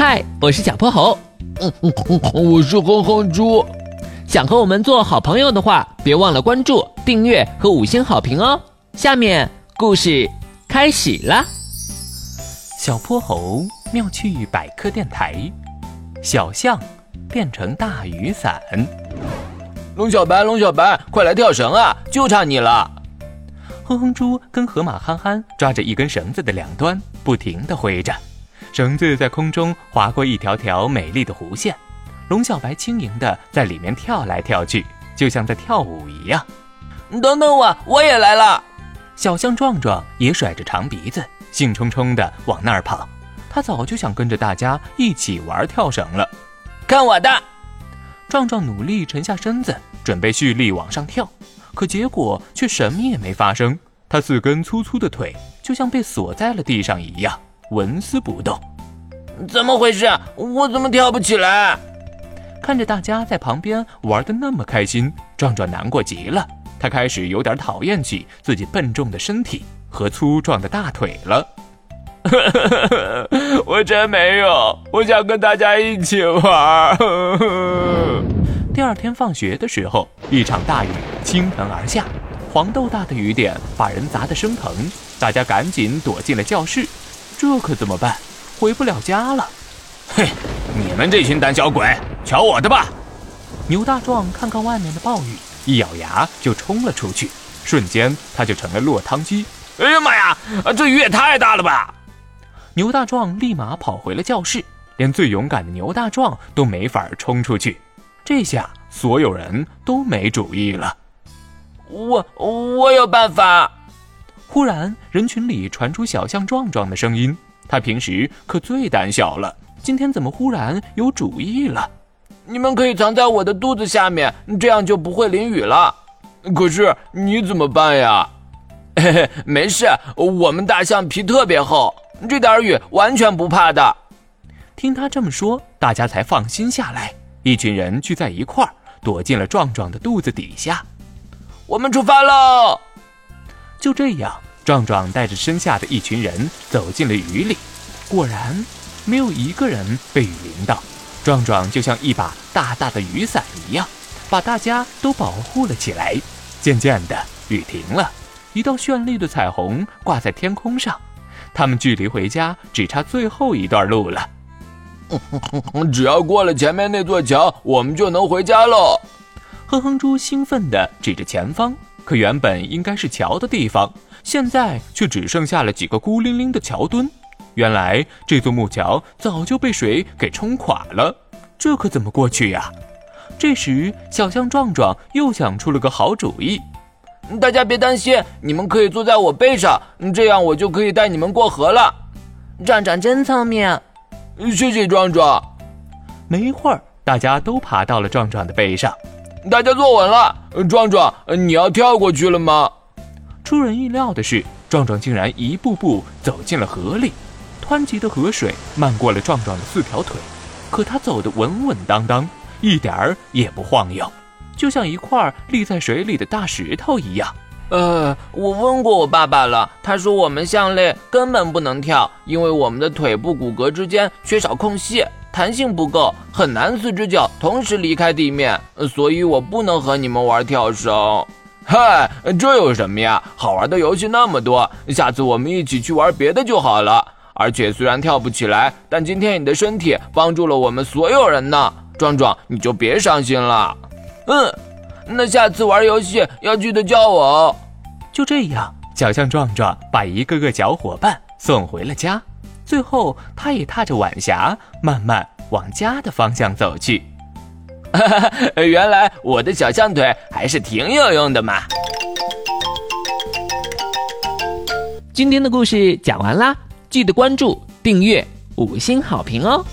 嗨，我是小泼猴。我是哼哼猪。想和我们做好朋友的话，别忘了关注、订阅和5星好评哦。下面故事开始啦。小泼猴妙趣百科电台，小象变成大雨伞。龙小白，龙小白，快来跳绳啊，就差你了。哼哼猪跟河马憨憨抓着一根绳子的两端，不停地挥着，绳子在空中划过一条条美丽的弧线。龙小白轻盈地在里面跳来跳去，就像在跳舞一样。等等我也来了。小象壮壮也甩着长鼻子，兴冲冲地往那儿跑。他早就想跟着大家一起玩跳绳了。看我的！壮壮努力沉下身子，准备蓄力往上跳，可结果却什么也没发生。他4根粗粗的腿就像被锁在了地上一样，纹丝不动。怎么回事？我怎么跳不起来？看着大家在旁边玩得那么开心，壮壮难过极了。他开始有点讨厌起自己笨重的身体和粗壮的大腿了。我真没有，我想跟大家一起玩。第二天放学的时候，一场大雨倾盆而下，黄豆大的雨点把人砸得生疼，大家赶紧躲进了教室。这可怎么办？回不了家了。嘿，你们这群胆小鬼，瞧我的吧！牛大壮看看外面的暴雨，一咬牙就冲了出去，瞬间他就成了落汤鸡。哎呀妈呀，这雨也太大了吧！牛大壮立马跑回了教室，连最勇敢的牛大壮都没法冲出去。这下所有人都没主意了。我有办法！忽然人群里传出小象壮壮的声音，他平时可最胆小了，今天怎么忽然有主意了？你们可以藏在我的肚子下面，这样就不会淋雨了。可是你怎么办呀？嘿嘿，没事，我们大象皮特别厚，这点雨完全不怕的。听他这么说，大家才放心下来，一群人聚在一块儿，躲进了壮壮的肚子底下。我们出发喽！就这样，壮壮带着身下的一群人走进了雨里，果然没有一个人被雨淋到。壮壮就像一把大大的雨伞一样，把大家都保护了起来。渐渐的，雨停了，一道绚丽的彩虹挂在天空上。他们距离回家只差最后一段路了。只要过了前面那座桥，我们就能回家喽。哼哼猪兴奋地指着前方，可原本应该是桥的地方，现在却只剩下了几个孤零零的桥墩。原来这座木桥早就被水给冲垮了，这可怎么过去呀？这时小象壮壮又想出了个好主意。大家别担心，你们可以坐在我背上，这样我就可以带你们过河了。壮壮真聪明，谢谢壮壮。没一会儿，大家都爬到了壮壮的背上。大家坐稳了，壮壮，你要跳过去了吗？出人意料的是，壮壮竟然一步步走进了河里。湍急的河水漫过了壮壮的4条腿，可他走得稳稳当当，一点儿也不晃悠，就像一块立在水里的大石头一样。我问过我爸爸了，他说我们象类根本不能跳，因为我们的腿部骨骼之间缺少空隙，弹性不够，很难4只脚同时离开地面，所以我不能和你们玩跳绳。嗨，这有什么呀？好玩的游戏那么多，下次我们一起去玩别的就好了。而且虽然跳不起来，但今天你的身体帮助了我们所有人呢。壮壮，你就别伤心了。那下次玩游戏要记得叫我哦。就这样，小象壮壮把一个个小伙伴送回了家。最后他也踏着晚霞慢慢往家的方向走去。原来我的小象腿还是挺有用的嘛。今天的故事讲完啦，记得关注、订阅、5星好评哦。